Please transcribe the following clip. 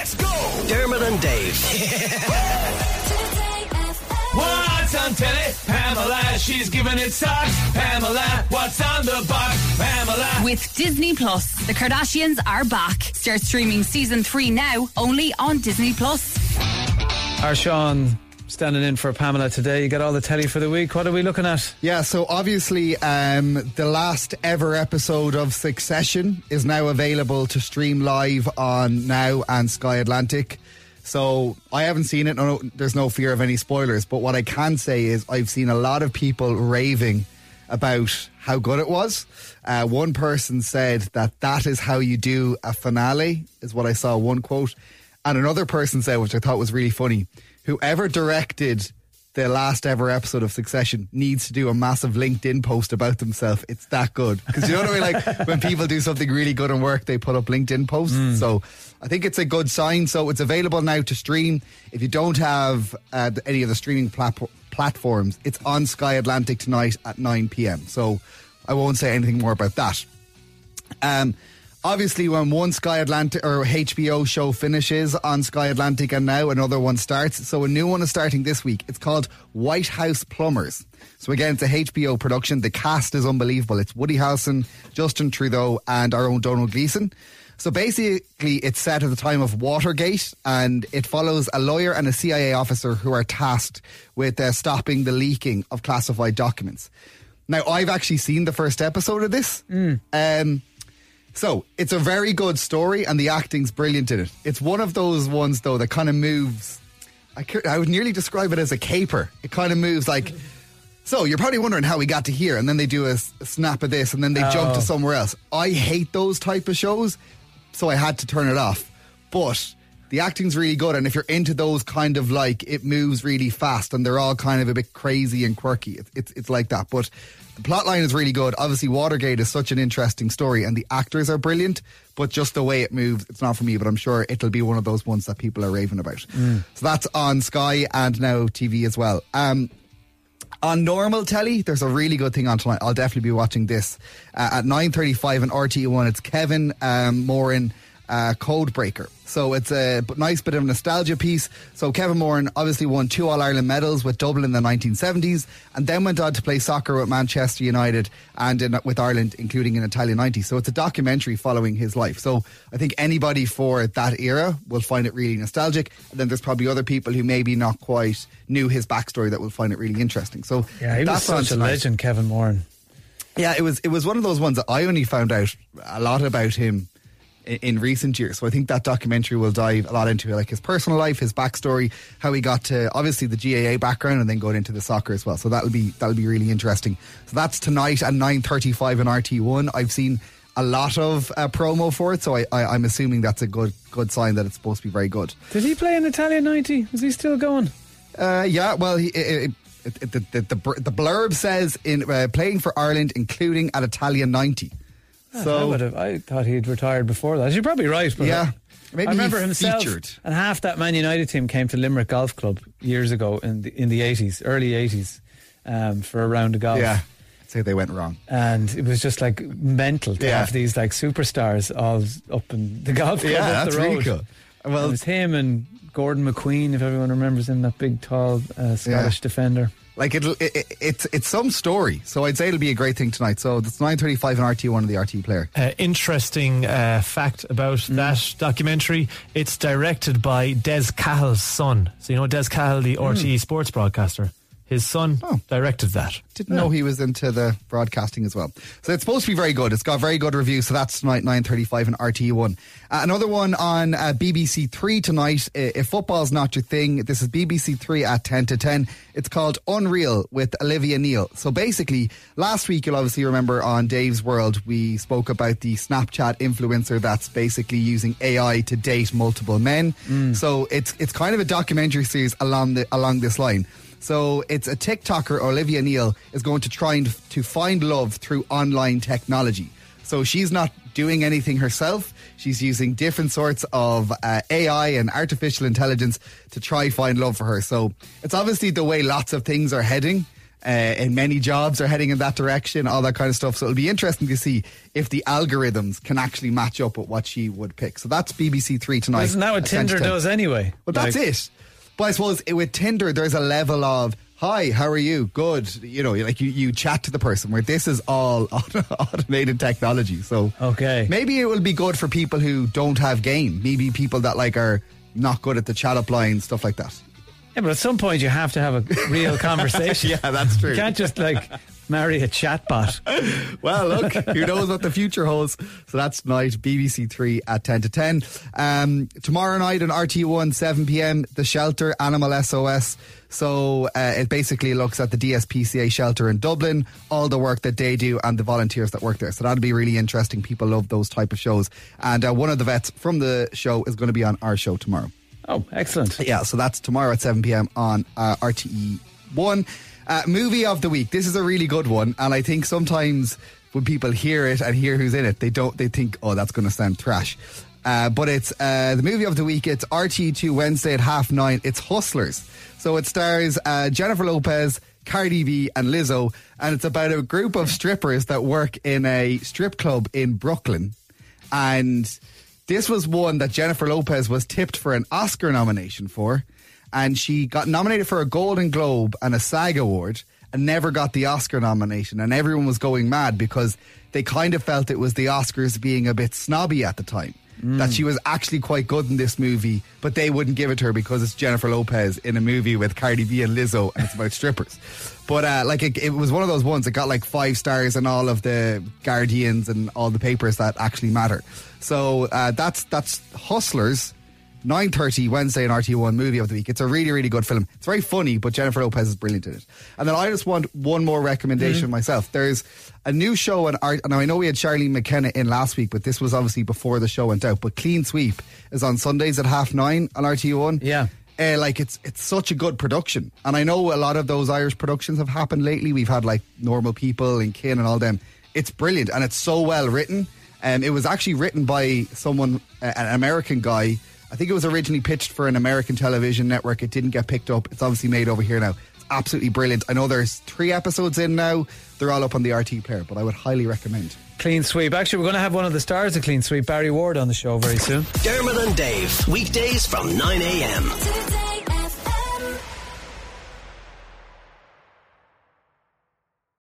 Let's go! Dermot and Dave. What's on telly? Pamela, she's giving it socks. Pamela, what's on the box? Pamela. With Disney Plus, the Kardashians are back. Start streaming season 3 now, only on Disney Plus. Our Sean standing in for Pamela today. You got all the telly for the week. What are we looking at? Yeah, so obviously the last ever episode of Succession is now available to stream live on Now and Sky Atlantic. So I haven't seen it. No, there's no fear of any spoilers. But what I can say is I've seen a lot of people raving about how good it was. One person said that is how you do a finale, is what I saw, one quote. And another person said, which I thought was really funny, whoever directed the last ever episode of Succession needs to do a massive LinkedIn post about themselves. It's that good. Because you know what I mean? Like, when people do something really good in work, they put up LinkedIn posts. Mm. So I think it's a good sign. So it's available now to stream. If you don't have any of the streaming platforms, it's on Sky Atlantic tonight at 9 p.m. So I won't say anything more about that. Obviously, when one Sky Atlantic or HBO show finishes on Sky Atlantic and Now, another one starts. So a new one is starting this week. It's called White House Plumbers. So again, it's a HBO production. The cast is unbelievable. It's Woody Harrelson, Justin Trudeau, and our own Donald Gleason. So basically, it's set at the time of Watergate, and it follows a lawyer and a CIA officer who are tasked with stopping the leaking of classified documents. Now, I've actually seen the first episode of this. So, it's a very good story and the acting's brilliant in it. It's one of those ones, though, that kind of moves. I would nearly describe it as a caper. It kind of moves like, so you're probably wondering how we got to here, and then they do a snap of this, and then they jump to somewhere else. I hate those type of shows, so I had to turn it off. But the acting's really good, and if you're into those kind of, like, it moves really fast, and they're all kind of a bit crazy and quirky. It's like that, but the plotline is really good. Obviously, Watergate is such an interesting story, and the actors are brilliant, but just the way it moves, it's not for me, but I'm sure it'll be one of those ones that people are raving about. So that's on Sky and Now TV as well. On normal telly, there's a really good thing on tonight. I'll definitely be watching this at 9:35 on RTE1. It's Kevin Moran, Codebreaker. So it's a nice bit of a nostalgia piece. So Kevin Moran obviously won 2 All-Ireland medals with Dublin in the 1970s and then went on to play soccer with Manchester United and with Ireland, including in Italia 90. So it's a documentary following his life. So I think anybody for that era will find it really nostalgic. And then there's probably other people who maybe not quite knew his backstory that will find it really interesting. So yeah, he was such a legend, Kevin Moran. Yeah, it was one of those ones that I only found out a lot about him in recent years. So I think that documentary will dive a lot into it, like his personal life, his backstory, how he got to obviously the GAA background and then going into the soccer as well. So that'll be really interesting. So that's tonight at 9:35 on RT1. I've seen a lot of promo for it, so I'm assuming that's a good sign that it's supposed to be very good. Did he play in Italia 90? Is he still going? Yeah, well, the blurb says in playing for Ireland, including at Italia 90. So I thought he'd retired before that. You're probably right, but yeah, maybe I remember himself featured. And half that Man United team came to Limerick Golf Club years ago in the 80s, early 80s, for a round of golf. Yeah, I'd say they went wrong, and it was just like mental to have these like superstars all up in the golf club. Yeah, that's the road. Really cool. Well, it was him and Gordon McQueen, if everyone remembers him, that big tall Scottish defender. Like it's some story, so I'd say it'll be a great thing tonight. So it's 9:35 on RT1 and the RT player. Interesting fact about that documentary: it's directed by Des Cahill's son. So you know Des Cahill, the RTE sports broadcaster. His son directed that. Didn't know he was into the broadcasting as well. So it's supposed to be very good. It's got very good reviews. So that's tonight, 9:35 on RTE1. Another one on BBC3 tonight. If football's not your thing, this is BBC3 at 10 to 10. It's called Unreal with Olivia Neill. So basically, last week, you'll obviously remember on Dave's World, we spoke about the Snapchat influencer that's basically using AI to date multiple men. So it's kind of a documentary series along this line. So it's a TikToker, Olivia Neill, is going to try to find love through online technology. So she's not doing anything herself. She's using different sorts of AI and artificial intelligence to try find love for her. So it's obviously the way lots of things are heading. in many jobs are heading in that direction, all that kind of stuff. So it'll be interesting to see if the algorithms can actually match up with what she would pick. So that's BBC3 tonight. Isn't that what Tinder does anyway? Well, that's it. But I suppose with Tinder, there's a level of, hi, how are you? Good. You know, like you chat to the person, where this is all automated technology. So maybe it will be good for people who don't have game. Maybe people that like are not good at the chat up line, stuff like that. Yeah, but at some point you have to have a real conversation. Yeah, that's true. You can't just like marry a chatbot. Well, look, who knows what the future holds. So that's tonight, BBC3 at 10 to 10. Tomorrow night on RT1, 7pm, The Shelter, Animal SOS. So it basically looks at the DSPCA shelter in Dublin, all the work that they do and the volunteers that work there. So that'll be really interesting. People love those type of shows. And one of the vets from the show is going to be on our show tomorrow. Oh, excellent. Yeah, so that's tomorrow at 7pm on RTE1. Movie of the week. This is a really good one, and I think sometimes when people hear it and hear who's in it, they think, oh, that's going to sound trash. But it's the movie of the week. It's RTE2 Wednesday at 9:30. It's Hustlers. So it stars Jennifer Lopez, Cardi B and Lizzo, and it's about a group of strippers that work in a strip club in Brooklyn. And this was one that Jennifer Lopez was tipped for an Oscar nomination for, and she got nominated for a Golden Globe and a SAG Award and never got the Oscar nomination, and everyone was going mad because they kind of felt it was the Oscars being a bit snobby at the time, that she was actually quite good in this movie, but they wouldn't give it to her because it's Jennifer Lopez in a movie with Cardi B and Lizzo and it's about strippers. But it was one of those ones that got like 5 stars in all of the Guardians and all the papers that actually matter. So that's Hustlers, 9:30 Wednesday on RT1, movie of the week. It's a really, really good film. It's very funny, but Jennifer Lopez is brilliant in it. And then I just want one more recommendation myself. There's a new show on RT. Now, I know we had Charlene McKenna in last week, but this was obviously before the show went out. But Clean Sweep is on Sundays at 9:30 on RT1. Yeah. It's such a good production. And I know a lot of those Irish productions have happened lately. We've had like Normal People and Kin and all them. It's brilliant and it's so well written. It was actually written by someone, an American guy. I think it was originally pitched for an American television network. It didn't get picked up. It's obviously made over here now. It's absolutely brilliant. I know there's 3 episodes in now. They're all up on the RT player, but I would highly recommend Clean Sweep. Actually, we're going to have one of the stars of Clean Sweep, Barry Ward, on the show very soon. Dermot and Dave, weekdays from 9 a.m.